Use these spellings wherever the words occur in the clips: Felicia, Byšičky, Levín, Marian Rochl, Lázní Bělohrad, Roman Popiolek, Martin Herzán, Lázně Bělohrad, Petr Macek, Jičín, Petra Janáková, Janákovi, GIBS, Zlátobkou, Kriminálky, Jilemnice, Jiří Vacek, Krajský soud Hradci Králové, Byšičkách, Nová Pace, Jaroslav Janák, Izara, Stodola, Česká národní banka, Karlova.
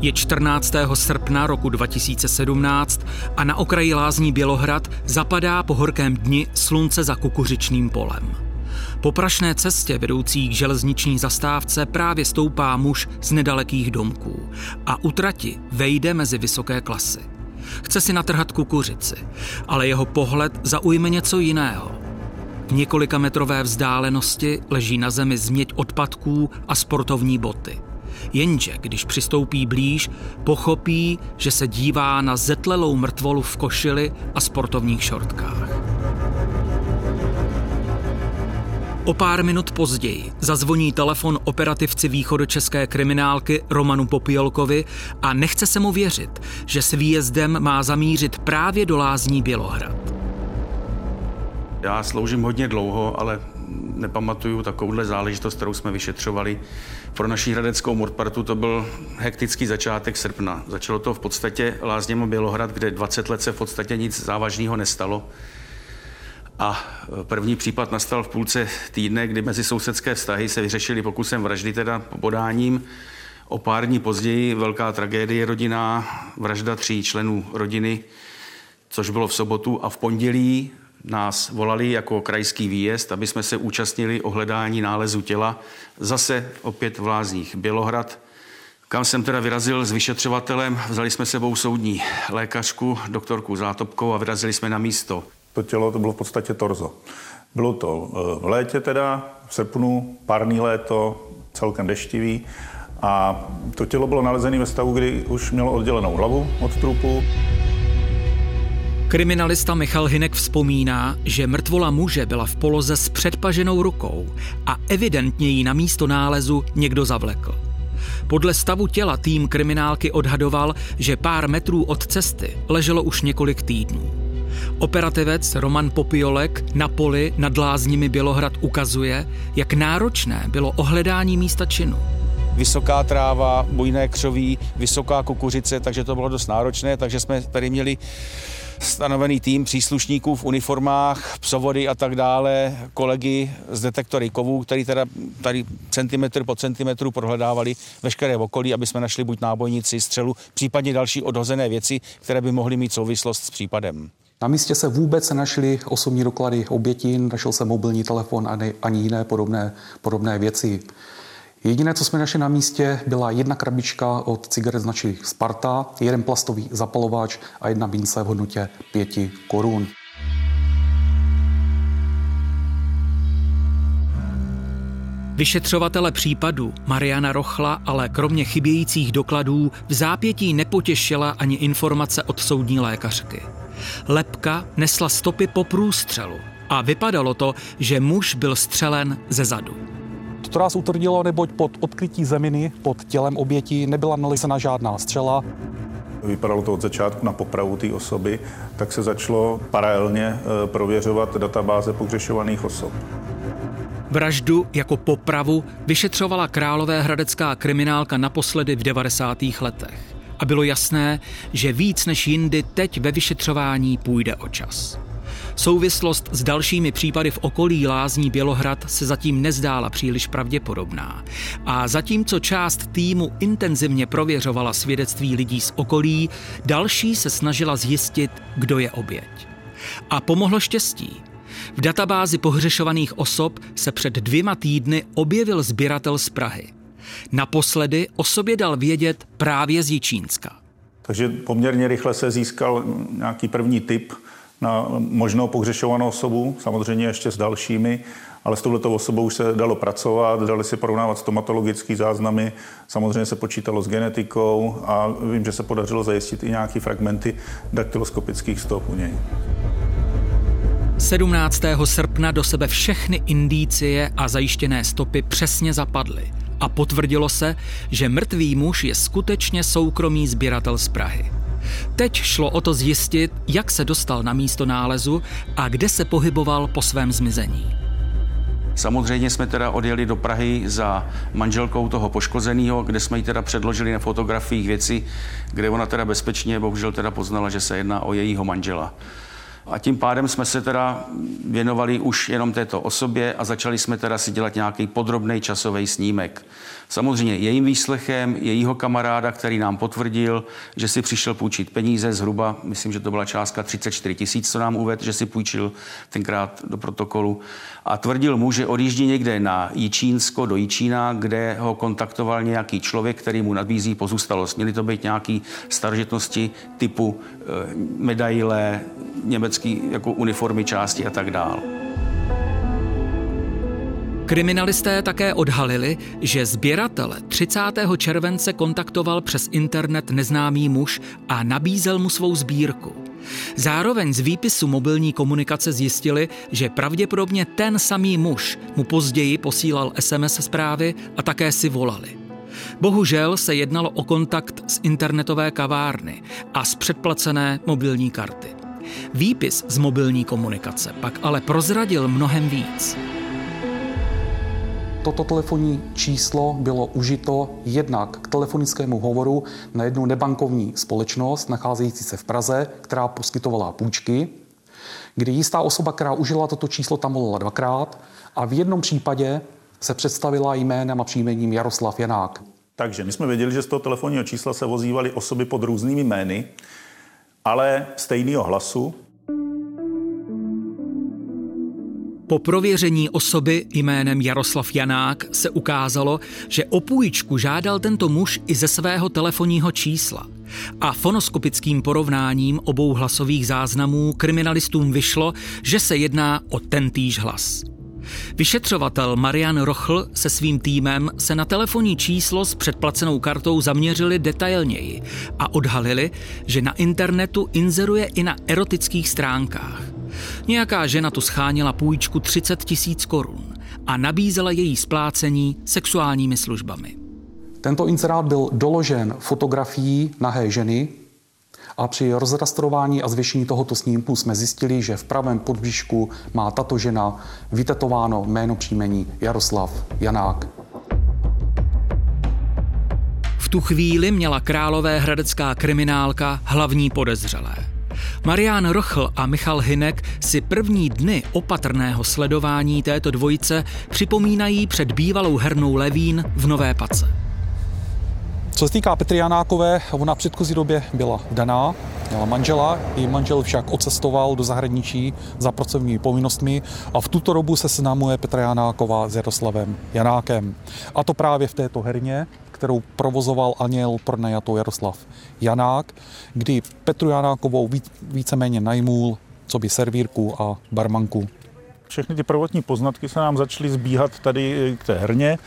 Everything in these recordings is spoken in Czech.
Je 14. srpna roku 2017 a na okraji Lázní Bělohrad zapadá po horkém dni slunce za kukuřičným polem. Po prašné cestě vedoucí k železniční zastávce právě stoupá muž z nedalekých domků a u trati vejde mezi vysoké klasy. Chce si natrhat kukuřici, ale jeho pohled zaujme něco jiného. V několikametrové vzdálenosti leží na zemi změť odpadků a sportovní boty. Jenže když přistoupí blíž, pochopí, že se dívá na zetlelou mrtvolu v košili a sportovních šortkách. O pár minut později zazvoní telefon operativci východočeské kriminálky Romanu Popiolkovi a nechce se mu věřit, že s výjezdem má zamířit právě do Lázní Bělohrad. Já sloužím hodně dlouho, ale nepamatuju takovouhle záležitost, kterou jsme vyšetřovali. Pro naší hradeckou mordpartu to byl hektický začátek srpna. Začalo to v podstatě Lázněm a Bělohrad, kde 20 let se v podstatě nic závažného nestalo. A první případ nastal v půlce týdne, kdy mezi sousedské vztahy se vyřešily pokusem vraždy, teda podáním. O pár dní později velká tragédie rodinná, vražda 3 členů rodiny, což bylo v sobotu, a v pondělí nás volali jako krajský výjezd, aby jsme se účastnili ohledání nálezu těla. Zase opět v Lázních Bělohrad, kam jsem teda vyrazil s vyšetřovatelem. Vzali jsme sebou soudní lékařku, doktorku Zlátobkou, a vyrazili jsme na místo. To tělo to bylo v podstatě torzo. Bylo to v létě teda, v srpnu, párný léto, celkem deštivý. A to tělo bylo nalezené ve stavu, kdy už mělo oddělenou hlavu od trupu. Kriminalista Michal Hyněk vzpomíná, že mrtvola muže byla v poloze s předpaženou rukou a evidentně ji na místo nálezu někdo zavlekl. Podle stavu těla tým kriminálky odhadoval, že pár metrů od cesty leželo už několik týdnů. Operativec Roman Popiolek na poli nad Lázněmi Bělohrad ukazuje, jak náročné bylo ohledání místa činu. Vysoká tráva, bujné křoví, vysoká kukuřice, takže to bylo dost náročné, takže jsme tady měli stanovený tým příslušníků v uniformách, psovody a tak dále, kolegy z detektory kovů, který teda tady centimetr po centimetru prohledávali veškeré okolí, aby jsme našli buď nábojnici, střelu, případně další odhozené věci, které by mohly mít souvislost s případem. Na místě se vůbec nenašly osobní doklady obětí, našel se mobilní telefon ani jiné podobné věci. Jediné, co jsme našli na místě, byla jedna krabička od cigaret značky Sparta, jeden plastový zapalováč a jedna mince v hodnotě 5 korun. Vyšetřovatele případu Mariana Rochla ale kromě chybějících dokladů v zápětí nepotěšila ani informace od soudní lékařky. Lebka nesla stopy po průstřelu a vypadalo to, že muž byl střelen ze zadu. To nás utvrdilo, neboť pod odkrytí zeminy, pod tělem oběti, nebyla nalezena žádná střela. Vypadalo to od začátku na popravu té osoby, tak se začalo paralelně prověřovat databáze pohřešovaných osob. Vraždu jako popravu vyšetřovala královéhradecká kriminálka naposledy v 90. letech. A bylo jasné, že víc než jindy teď ve vyšetřování půjde o čas. Souvislost s dalšími případy v okolí Lázní Bělohrad se zatím nezdála příliš pravděpodobná. A zatímco část týmu intenzivně prověřovala svědectví lidí z okolí, další se snažila zjistit, kdo je oběť. A pomohlo štěstí. V databázi pohřešovaných osob se před 2 týdny objevil sběratel z Prahy. Naposledy o sobě dal vědět právě z Jičínska. Takže poměrně rychle se získal nějaký první tip na možnou pohřešovanou osobu, samozřejmě ještě s dalšími, ale s touhletou osobou už se dalo pracovat, dali si porovnávat stomatologické záznamy, samozřejmě se počítalo s genetikou a vím, že se podařilo zajistit i nějaké fragmenty daktyloskopických stop u něj. 17. srpna do sebe všechny indicie a zajištěné stopy přesně zapadly a potvrdilo se, že mrtvý muž je skutečně soukromý sběratel z Prahy. Teď šlo o to zjistit, jak se dostal na místo nálezu a kde se pohyboval po svém zmizení. Samozřejmě jsme teda odjeli do Prahy za manželkou toho poškozeného, kde jsme jí teda předložili na fotografiích věci, kde ona teda bezpečně bohužel teda poznala, že se jedná o jejího manžela. A tím pádem jsme se teda věnovali už jenom této osobě a začali jsme teda si dělat nějaký podrobný časový snímek. Samozřejmě jejím výslechem, jejího kamaráda, který nám potvrdil, že si přišel půjčit peníze zhruba, myslím, že to byla částka 34 000, co nám uvedl, že si půjčil tenkrát do protokolu. A tvrdil mu, že odjíždí někde na Jičínsko, do Jičína, kde ho kontaktoval nějaký člověk, který mu nabízí pozůstalost. Měly to být nějaký starožitnosti typu medaile, německý jako uniformy, části a tak dál. Kriminalisté také odhalili, že sběratele 30. července kontaktoval přes internet neznámý muž a nabízel mu svou sbírku. Zároveň z výpisu mobilní komunikace zjistili, že pravděpodobně ten samý muž mu později posílal SMS zprávy a také si volali. Bohužel se jednalo o kontakt z internetové kavárny a z předplacené mobilní karty. Výpis z mobilní komunikace pak ale prozradil mnohem víc. Toto telefonní číslo bylo užito jednak k telefonickému hovoru na jednu nebankovní společnost, nacházející se v Praze, která poskytovala půjčky, kdy jistá osoba, která užila toto číslo, tam volala dvakrát a v jednom případě se představila jménem a příjmením Jaroslav Janák. Takže my jsme věděli, že z toho telefonního čísla se ozývaly osoby pod různými jmény, ale stejného hlasu. Po prověření osoby jménem Jaroslav Janák se ukázalo, že o půjčku žádal tento muž i ze svého telefonního čísla. A fonoskopickým porovnáním obou hlasových záznamů kriminalistům vyšlo, že se jedná o tentýž hlas. Vyšetřovatel Marian Rochl se svým týmem se na telefonní číslo s předplacenou kartou zaměřili detailněji a odhalili, že na internetu inzeruje i na erotických stránkách. Nějaká žena tu schánila půjčku 30 000 korun a nabízela její splácení sexuálními službami. Tento inzerát byl doložen fotografií nahé ženy a při rozrastrování a zvětšení tohoto snímku jsme zjistili, že v pravém podbříšku má tato žena vytetováno jméno příjmení Jaroslav Janák. V tu chvíli měla královéhradecká kriminálka hlavní podezřelé. Marian Rochl a Michal Hynek si první dny opatrného sledování této dvojice připomínají před bývalou hernou Levín v Nové Pace. Co se týká Petry Janákové, ona v předchozí době byla vdaná, měla manžela, její manžel však odcestoval do zahraničí za pracovními povinnostmi a v tuto dobu se seznamuje Petra Janáková s Jaroslavem Janákem. A to právě v této herně, kterou provozoval a měl pronajatou Jaroslav Janák, kdy Petru Janákovou víceméně najmul coby servírku a barmanku. Všechny ty prvotní poznatky se nám začaly zbíhat tady k té herně.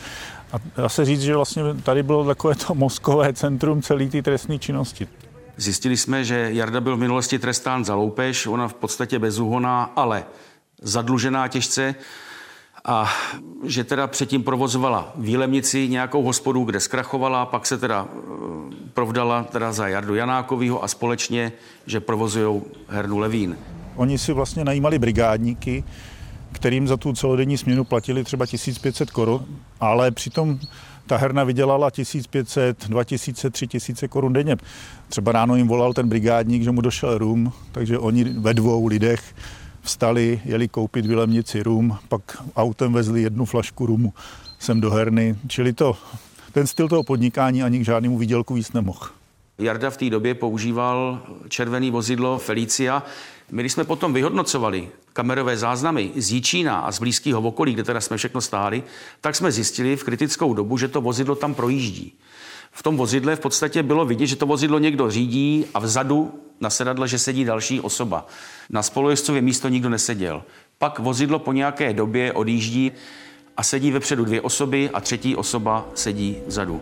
A dá se říct, že vlastně tady bylo takové to mozkové centrum celé té trestné činnosti. Zjistili jsme, že Jarda byl v minulosti trestán za loupež, ona v podstatě bezúhonná, ale zadlužená těžce. A že teda předtím provozovala v Jilemnici nějakou hospodu, kde zkrachovala, pak se teda provdala teda za Jardu Janákovýho a společně, že provozujou hernu Levín. Oni si vlastně najímali brigádníky, kterým za tu celodenní směnu platili třeba 1500 korun, ale přitom ta herna vydělala 1500, 2000, 3000 korun denně. Třeba ráno jim volal ten brigádník, že mu došel rum, takže oni ve dvou lidech vstali, jeli koupit v Jilemnici rum, pak autem vezli jednu flašku rumu sem do herny. Čili to, ten styl toho podnikání ani k žádnému výdělku víc nemohl. Jarda v té době používal červený vozidlo Felicia. My když jsme potom vyhodnocovali kamerové záznamy z Jičína a z blízkého okolí, kde teda jsme všechno stáli, tak jsme zjistili v kritickou dobu, že to vozidlo tam projíždí. V tom vozidle v podstatě bylo vidět, že to vozidlo někdo řídí a vzadu na sedadle, že sedí další osoba. Na spolujezdcově místo nikdo neseděl. Pak vozidlo po nějaké době odjíždí a sedí vepředu dvě osoby a třetí osoba sedí vzadu.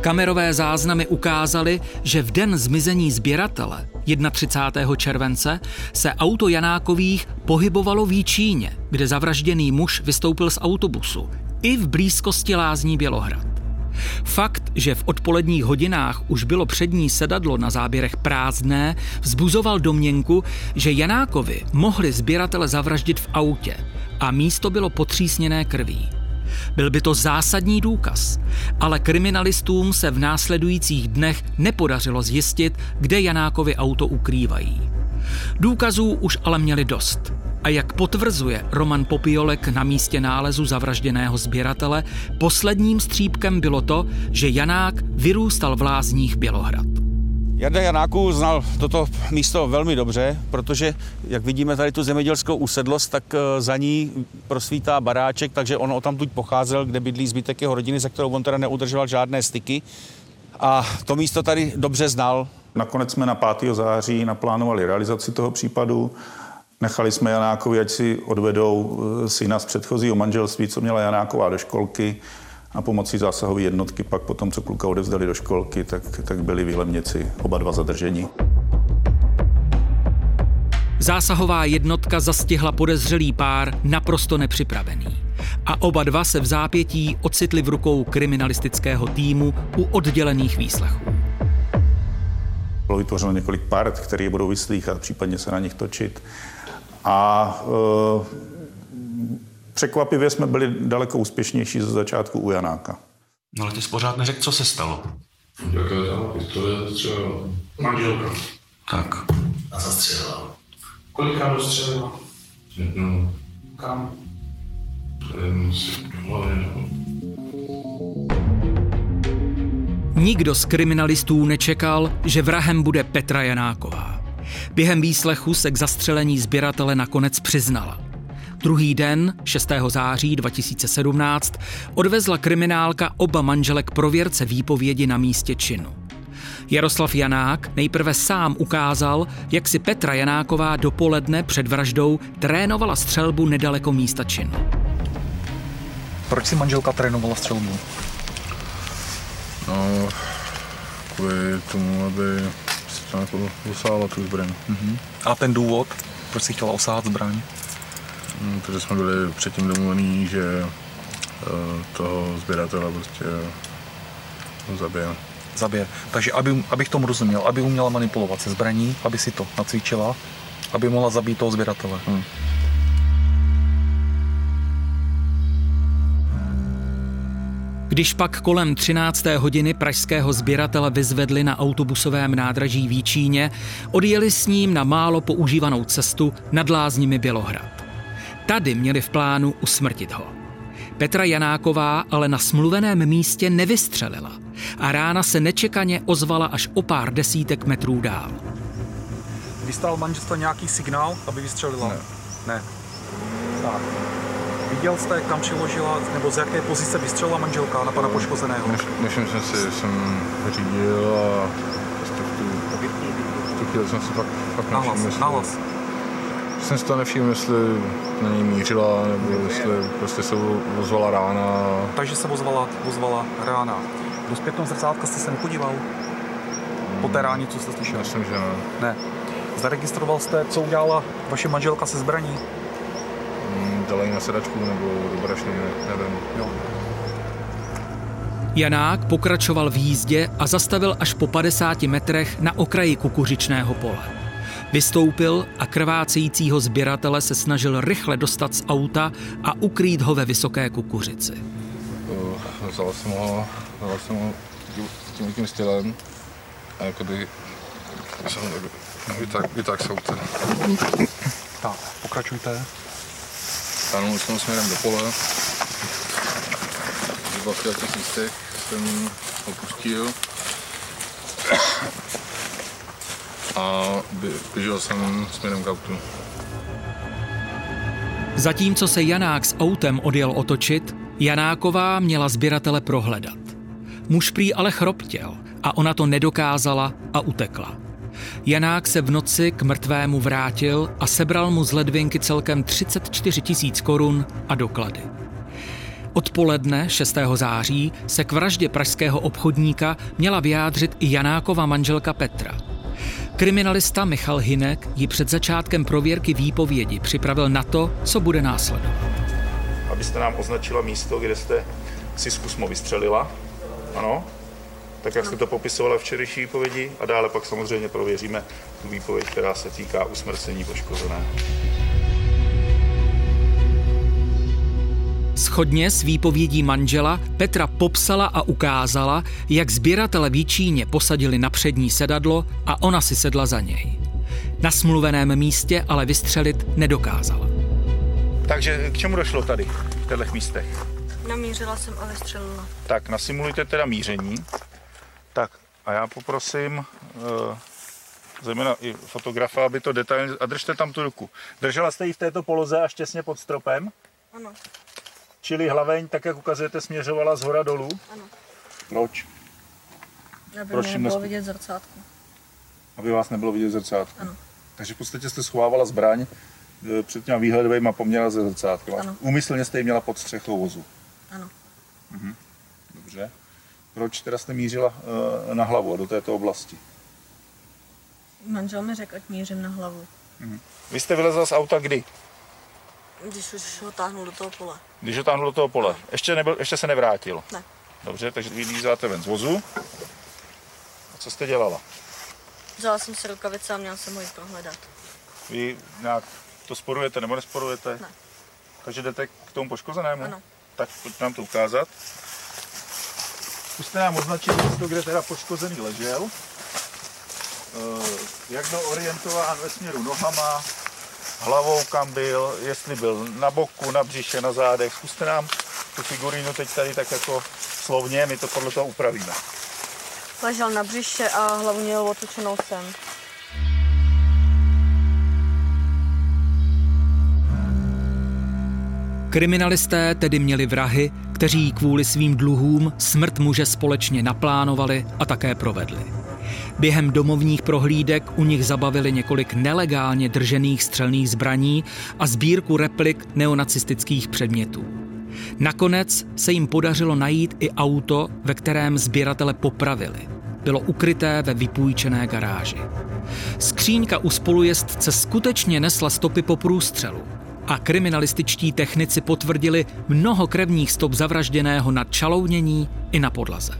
Kamerové záznamy ukázaly, že v den zmizení sběratele 31. července se auto Janákových pohybovalo v Jičíně, kde zavražděný muž vystoupil z autobusu, i v blízkosti Lázní Bělohrad. Fakt, že v odpoledních hodinách už bylo přední sedadlo na záběrech prázdné, vzbuzoval domněnku, že Janákovi mohli sběratele zavraždit v autě a místo bylo potřísněné krví. Byl by to zásadní důkaz, ale kriminalistům se v následujících dnech nepodařilo zjistit, kde Janákovi auto ukrývají. Důkazů už ale měli dost. A jak potvrzuje Roman Popiolek na místě nálezu zavražděného sběratele, posledním střípkem bylo to, že Janák vyrůstal v Lázních Bělohrad. Jarda Janáků znal toto místo velmi dobře, protože, jak vidíme tady tu zemědělskou usedlost, tak za ní prosvítá baráček, takže on odtamtud pocházel, kde bydlí zbytek jeho rodiny, za kterou on teda neudržoval žádné styky. A to místo tady dobře znal. Nakonec jsme na 5. září naplánovali realizaci toho případu. Nechali jsme Janákovi, ať si odvedou syna z předchozího manželství, co měla Janáková, do školky, a pomocí zásahové jednotky pak potom, co kluka odevzdali do školky, tak byli v Jilemnici oba dva zadrženi. Zásahová jednotka zastihla podezřelý pár naprosto nepřipravený. A oba dva se v zápětí ocitli v rukou kriminalistického týmu u oddělených výslechů. Bylo vytvořeno několik part, které budou vyslýchat, případně se na nich točit. A překvapivě jsme byli daleko úspěšnější ze začátku u Janáka. No ale ty jsi pořád neřekl, co se stalo. Jaká je tam historie, třeba manželka. Tak. A zastřelila. Kolikrát dostřelila? Jednou. Kam? Jednou si Nikdo z kriminalistů nečekal, že vrahem bude Petra Janáková. Během výslechu se k zastřelení sběratele nakonec přiznala. Druhý den, 6. září 2017, odvezla kriminálka oba manžele k prověrce výpovědi na místě činu. Jaroslav Janák nejprve sám ukázal, jak si Petra Janáková dopoledne před vraždou trénovala střelbu nedaleko místa činu. Proč si manželka trénovala střelbu? No, kvůli tomu, aby si tam jako osáhla tu zbraň. Mm-hmm. A ten důvod, proč si chtěla osáhat zbraň? Protože jsme byli předtím domluvení, že toho sběratele prostě zabije. Zabije. Takže abych tomu rozuměl, aby uměla manipulovat se zbraní, aby si to nacvičila, aby mohla zabít toho sběratele. Mm. Když pak kolem 13. hodiny pražského sběratele vyzvedli na autobusovém nádraží v Jičíně, odjeli s ním na málo používanou cestu nad Lázněmi Bělohrad. Tady měli v plánu usmrtit ho. Petra Janáková ale na smluveném místě nevystřelila a rána se nečekaně ozvala až o pár desítek metrů dál. Vystal manželství nějaký signál, aby vystřelila? Ne. Tak. Viděl jste, kam přiložila, nebo z jaké pozice vystřelila manželka na pana poškozeného? Myslím, že jsem řídil a chtěl jsem si fakt nevšiml. Jsem si to nevšiml, jestli na něj mířila, nebo jestli prostě se ozvala rána. Takže se ozvala rána. Do zpětného zrcátka jste se nepodíval? Po té ráně, co jste slyšel? Myslím, že ne. Ne. Zaregistroval jste, co udělala vaše manželka se zbraní? Dala ji na sedačku nebo do brašny, nevím. Jo. Janák pokračoval v jízdě a zastavil až po 50 metrech na okraji kukuřičného pole. Vystoupil a krvácejícího sběratele se snažil rychle dostat z auta a ukrýt ho ve vysoké kukuřici. Vzal jsem ho tím stylem a jakoby jsem vytáhl z auta. Tak, pokračujte. Stánul jsem směrem do pole, zhruba v 4 000 jsem ho pustil a běžel jsem směrem k autu. Zatímco se Janák s autem odjel otočit, Janáková měla sběratele prohledat. Muž prý ale chroptěl a ona to nedokázala a utekla. Janák se v noci k mrtvému vrátil a sebral mu z ledvinky celkem 34 000 korun a doklady. Odpoledne 6. září se k vraždě pražského obchodníka měla vyjádřit i Janákova manželka Petra. Kriminalista Michal Hyněk ji před začátkem prověrky výpovědi připravil na to, co bude následovat. Abyste nám označila místo, kde jste si zkusmo vystřelila, ano? Tak jak jste to popisovala včerejší výpovědi a dále pak samozřejmě prověříme tu výpověď, která se týká usmrcení poškozeného. Shodně s výpovědí manžela Petra popsala a ukázala, jak sběratele v Jičíně posadili na přední sedadlo a ona si sedla za něj. na smluveném místě ale vystřelit nedokázala. Takže k čemu došlo tady, v těchto místech? Namířila jsem a vystřelila. Tak, nasimulujte teda míření. Tak, a já poprosím zejména i fotografa, aby to detailně... A držte tam tu ruku. Držela jste ji v této poloze až těsně pod stropem? Ano. Čili hlaveň, tak jak ukazujete, směřovala zhora dolů? Ano. Proč? Aby mě nebylo vidět zrcátko. Aby vás nebylo vidět zrcátko? Ano. Takže v podstatě jste schovávala zbraň před těma výhledovejma poměra ze zrcátkem. Ano. Úmyslně jste ji měla pod střechou vozu? Ano. Mhm. Dobře. Proč teda jste mířila na hlavu a do této oblasti? Manžel mi řekl, ať mířím na hlavu. Mhm. Vy jste vylezla z auta kdy? Když ho táhnul do toho pole. Když ho táhnul do toho pole. No. Ještě se nevrátil? Ne. Dobře, takže vy lízáte ven z vozu. A co jste dělala? Vzala jsem si rukavice a měla jsem ho jít prohledat. Vy nějak to sporujete nebo nesporujete? Ne. Takže jdete k tomu poškozenému? Ano. Tak pojďte nám to ukázat. Zkuste nám označit místo, kde teda poškozený ležel. Jak byl orientován ve směru nohama, hlavou kam byl, jestli byl na boku, na břiše, na zádech. Zkuste nám tu figurínu teď tady tak jako slovně, my to podle toho upravíme. Ležel na břiše a hlavu měl otočenou sem. Kriminalisté tedy měli vrahy, kteří kvůli svým dluhům smrt muže společně naplánovali a také provedli. Během domovních prohlídek u nich zabavili několik nelegálně držených střelných zbraní a sbírku replik neonacistických předmětů. Nakonec se jim podařilo najít i auto, ve kterém sběratele popravili. Bylo ukryté ve vypůjčené garáži. Skříňka u spolujezdce skutečně nesla stopy po průstřelu. A kriminalističtí technici potvrdili mnoho krevních stop zavražděného na čalounění i na podlaze.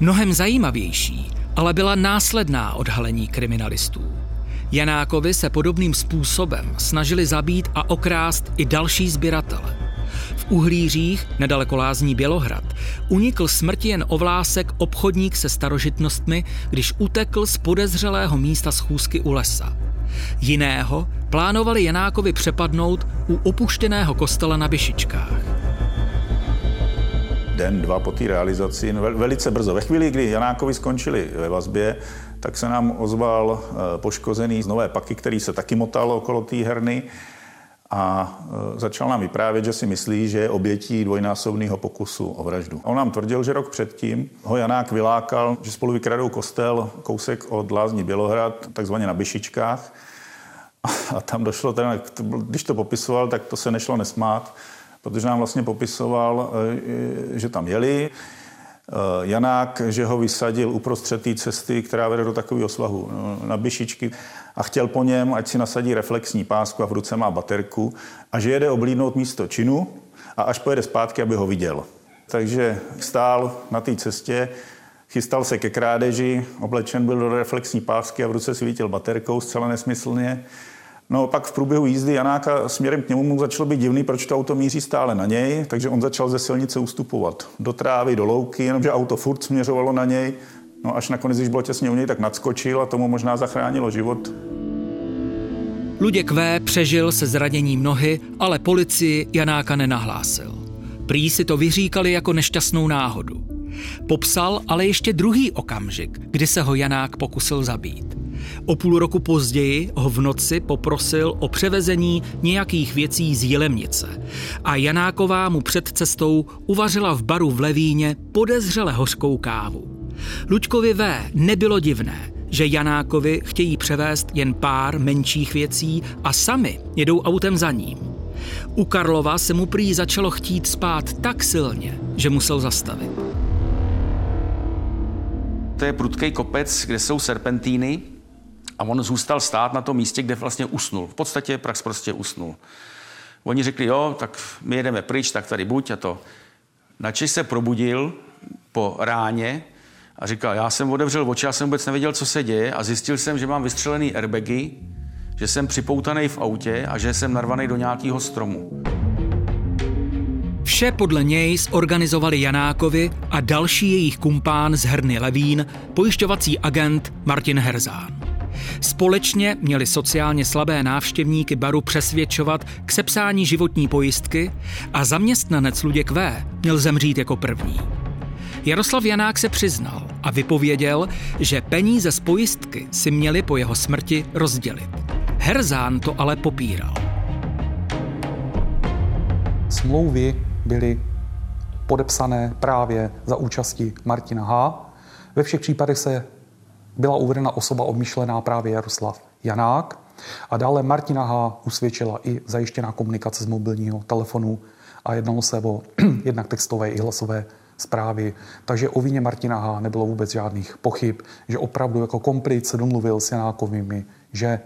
Mnohem zajímavější ale byla následná odhalení kriminalistů. Janákovi se podobným způsobem snažili zabít a okrást i další sběratele. V Uhlířích, nedaleko Lázní Bělohrad, unikl smrti jen o vlásek obchodník se starožitnostmi, když utekl z podezřelého místa schůzky u lesa. Jiného plánovali Janákovi přepadnout u opuštěného kostela na Byšičkách. Den, dva po té realizaci, velice brzo. Ve chvíli, kdy Janákovi skončili ve vazbě, tak se nám ozval poškozený z Nové Paky, který se taky motal okolo té herny a začal nám vyprávět, že si myslí, že je obětí dvojnásobného pokusu o vraždu. On nám tvrdil, že rok předtím ho Janák vylákal, že spolu vykradou kostel kousek od Lázní Bělohrad, takzvaně na Byšičkách. A tam došlo, teda, když to popisoval, tak to se nešlo nesmát, protože nám vlastně popisoval, že tam jeli. Janák, že ho vysadil uprostřed té cesty, která vede do takového svahu na Byšičky a chtěl po něm, ať si nasadí reflexní pásku a v ruce má baterku a že jede oblídnout místo činu a až pojede zpátky, aby ho viděl. Takže stál na té cestě, chystal se ke krádeži, oblečen byl do reflexní pásky a v ruce svítil baterkou zcela nesmyslně. No pak v průběhu jízdy Janáka směrem k němu mu začalo být divný, proč to auto míří stále na něj, takže on začal ze silnice ustupovat do trávy, do louky, jenomže auto furt směřovalo na něj. No až nakonec, když bylo těsně u něj, tak nadskočil a tomu možná zachránilo život. Luděk V. přežil se zraněním nohy, ale policii Janáka nenahlásil. Prý si to vyříkali jako nešťastnou náhodu. Popsal ale ještě druhý okamžik, kdy se ho Janák pokusil zabít. O půl roku později ho v noci poprosil o převezení nějakých věcí z Jilemnice a Janáková mu před cestou uvařila v baru v Levíně podezřele hořkou kávu. Luďkovi V. nebylo divné, že Janákovi chtějí převést jen pár menších věcí a sami jedou autem za ním. U Karlova se mu prý začalo chtít spát tak silně, že musel zastavit. To je prudkej kopec, kde jsou serpentíny. A on zůstal stát na tom místě, kde vlastně usnul. V podstatě Prax prostě usnul. Oni řekli, jo, tak my jedeme pryč, tak tady buď a to. Načež se probudil po ráně a říkal, já jsem otevřel oči, já jsem vůbec nevěděl, co se děje a zjistil jsem, že mám vystřelený airbagy, že jsem připoutaný v autě a že jsem narvaný do nějakého stromu. Vše podle něj zorganizovali Janákovi a další jejich kumpán z herny Levín, pojišťovací agent Martin Herzán. Společně měli sociálně slabé návštěvníky baru přesvědčovat k sepsání životní pojistky a zaměstnanec Luděk V. měl zemřít jako první. Jaroslav Janák se přiznal a vypověděl, že peníze z pojistky si měli po jeho smrti rozdělit. Herzán to ale popíral. Smlouvy byly podepsané právě za účasti Martina H. Ve všech případech byla uvedena osoba obmyšlená právě Jaroslav Janák a dále Martina H. usvědčila i zajištěná komunikace z mobilního telefonu a jednalo se o jednak textové i hlasové zprávy. Takže o vině Martina H. nebylo vůbec žádných pochyb, že opravdu jako komplic se domluvil s Janákovými, že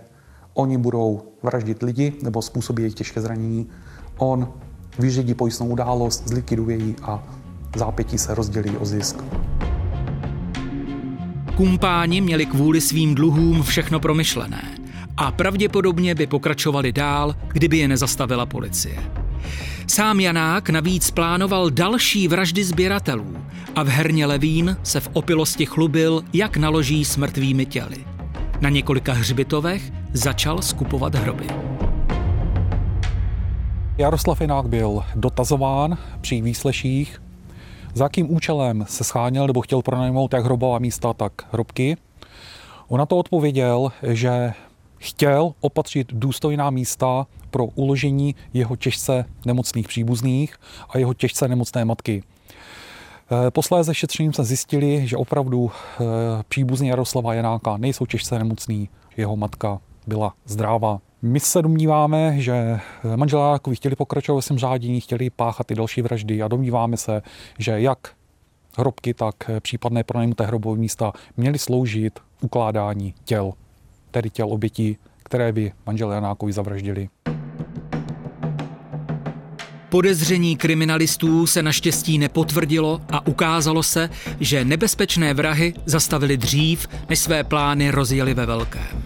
oni budou vraždit lidi nebo způsobí jejich těžké zranění. On vyřídí pojistnou událost, zlikviduje ji a vzápětí se rozdělí o zisk. Kumpáni měli kvůli svým dluhům všechno promyšlené a pravděpodobně by pokračovali dál, kdyby je nezastavila policie. Sám Janák navíc plánoval další vraždy sběratelů a v herně Levín se v opilosti chlubil, jak naloží s mrtvými těly. Na několika hřbitovech začal skupovat hroby. Jaroslav Janák byl dotazován při výsleších, za jakým účelem se scháněl nebo chtěl pronajmout jak hrobová místa, tak hrobky. On na to odpověděl, že chtěl opatřit důstojná místa pro uložení jeho těžce nemocných příbuzných a jeho těžce nemocné matky. Posléze šetřením se zjistili, že opravdu příbuzní Jaroslava Janáka nejsou těžce nemocní, jeho matka byla zdravá. My se domníváme, že manželé Janákovi chtěli pokračovat ve svém řádění, chtěli páchat i další vraždy a domníváme se, že jak hrobky, tak případné pronajmuté hrobové místa měly sloužit ukládání těl, tedy těl obětí, které by manželé Janákovi zavraždili. Podezření kriminalistů se naštěstí nepotvrdilo a ukázalo se, že nebezpečné vrahy zastavili dřív, než své plány rozjeli ve velkém.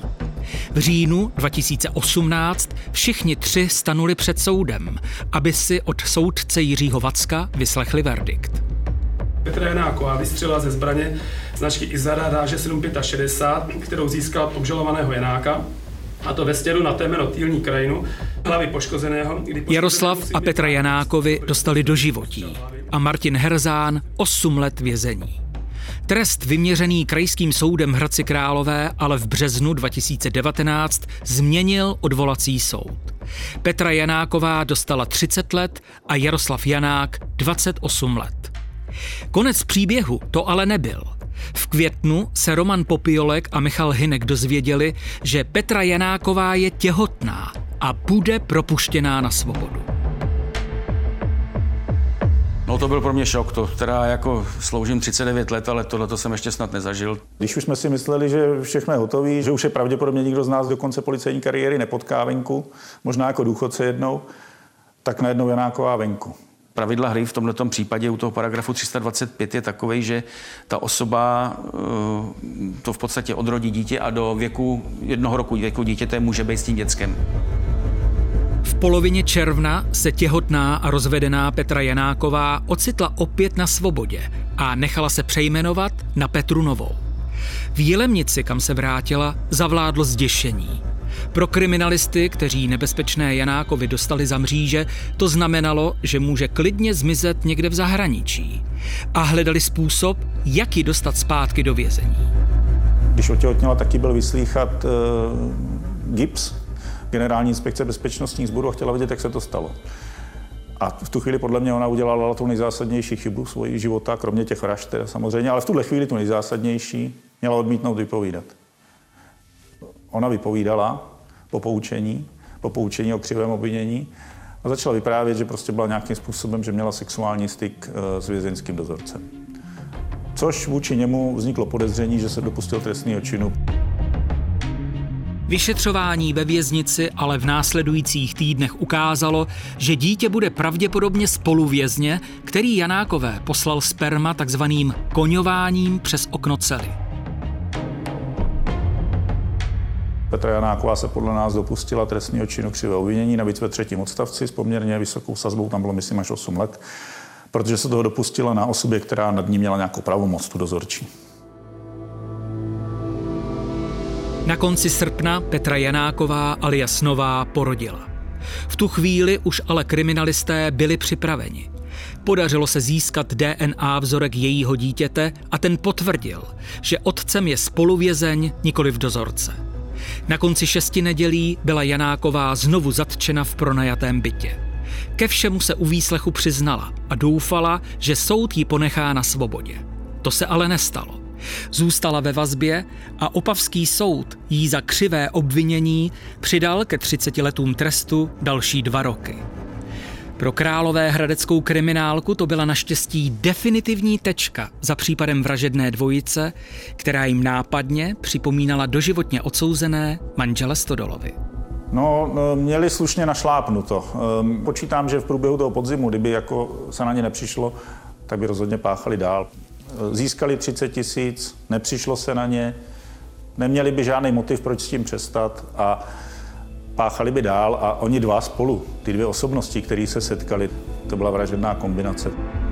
V říjnu 2018 všichni tři stanuli před soudem, aby si od soudce Jiřího Vacka vyslechli verdikt. Petra Janáková vystřelila ze zbraně značky Izara ráže 7,65, kterou získala od obžalovaného Janáka, a to ve stěru na témeno-týlní krajinu hlavy poškozeného. Jaroslav a Petra Janákovi dostali doživotí a Martin Herzán 8 let vězení. Trest vyměřený Krajským soudem Hradci Králové ale v březnu 2019 změnil odvolací soud. Petra Janáková dostala 30 let a Jaroslav Janák 28 let. Konec příběhu to ale nebyl. V květnu se Roman Popiolek a Michal Hyněk dozvěděli, že Petra Janáková je těhotná a bude propuštěná na svobodu. No to byl pro mě šok, to teda jako sloužím 39 let, ale tohleto jsem ještě snad nezažil. Když už jsme si mysleli, že všechno je hotové, že už je pravděpodobně nikdo z nás do konce policejní kariéry nepotká venku, možná jako důchodce jednou, tak najednou Janáková venku. Pravidla hry v tomto případě u toho paragrafu 325 je takovej, že ta osoba to v podstatě odrodí dítě a do věku jednoho roku věku dítěte může být s tím dětskem. V polovině června se těhotná a rozvedená Petra Janáková ocitla opět na svobodě a nechala se přejmenovat na Petru Novou. V Jilemnici, kam se vrátila, zavládlo zděšení. Pro kriminalisty, kteří nebezpečné Janákovi dostali za mříže, to znamenalo, že může klidně zmizet někde v zahraničí. A hledali způsob, jak ji dostat zpátky do vězení. Když otěhotněla, taky byl vyslýchat GIBS, Generální inspekce bezpečnostních sborů, a chtěla vědět, jak se to stalo. A v tu chvíli podle mě ona udělala tu nejzásadnější chybu svého života, kromě těch vražd teda samozřejmě, ale v tuhle chvíli tu nejzásadnější, měla odmítnout vypovídat. Ona vypovídala po poučení o křivém obvinění a začala vyprávět, že prostě byla nějakým způsobem, že měla sexuální styk s vězeňským dozorcem. Což vůči němu vzniklo podezření, že se dopustil trestného činu. Vyšetřování ve věznici ale v následujících týdnech ukázalo, že dítě bude pravděpodobně spoluvězně, který Janákové poslal sperma takzvaným koňováním přes okno cely. Petra Janáková se podle nás dopustila trestného činu křivého obvinění, navíc ve 3. odstavci s poměrně vysokou sazbou, tam bylo myslím až 8 let, protože se toho dopustila na osobě, která nad ní měla nějakou pravomoc, tu dozorčí. Na konci srpna Petra Janáková alias Nová porodila. V tu chvíli už ale kriminalisté byli připraveni. Podařilo se získat DNA vzorek jejího dítěte a ten potvrdil, že otcem je spoluvězeň, nikoliv dozorce. Na konci 6 nedělí byla Janáková znovu zatčena v pronajatém bytě. Ke všemu se u výslechu přiznala a doufala, že soud ji ponechá na svobodě. To se ale nestalo. Zůstala ve vazbě a opavský soud jí za křivé obvinění přidal ke 30 letům trestu další 2 roky. Pro královéhradeckou kriminálku to byla naštěstí definitivní tečka za případem vražedné dvojice, která jim nápadně připomínala doživotně odsouzené manžele Stodolovi. No, měli slušně našlápnuto. Počítám, že v průběhu toho podzimu, kdyby jako se na ně nepřišlo, tak by rozhodně páchali dál. Získali 30 000, nepřišlo se na ně, neměli by žádný motiv, proč s tím přestat a páchali by dál a oni dva spolu, ty 2 osobnosti, které se setkali, to byla vražedná kombinace.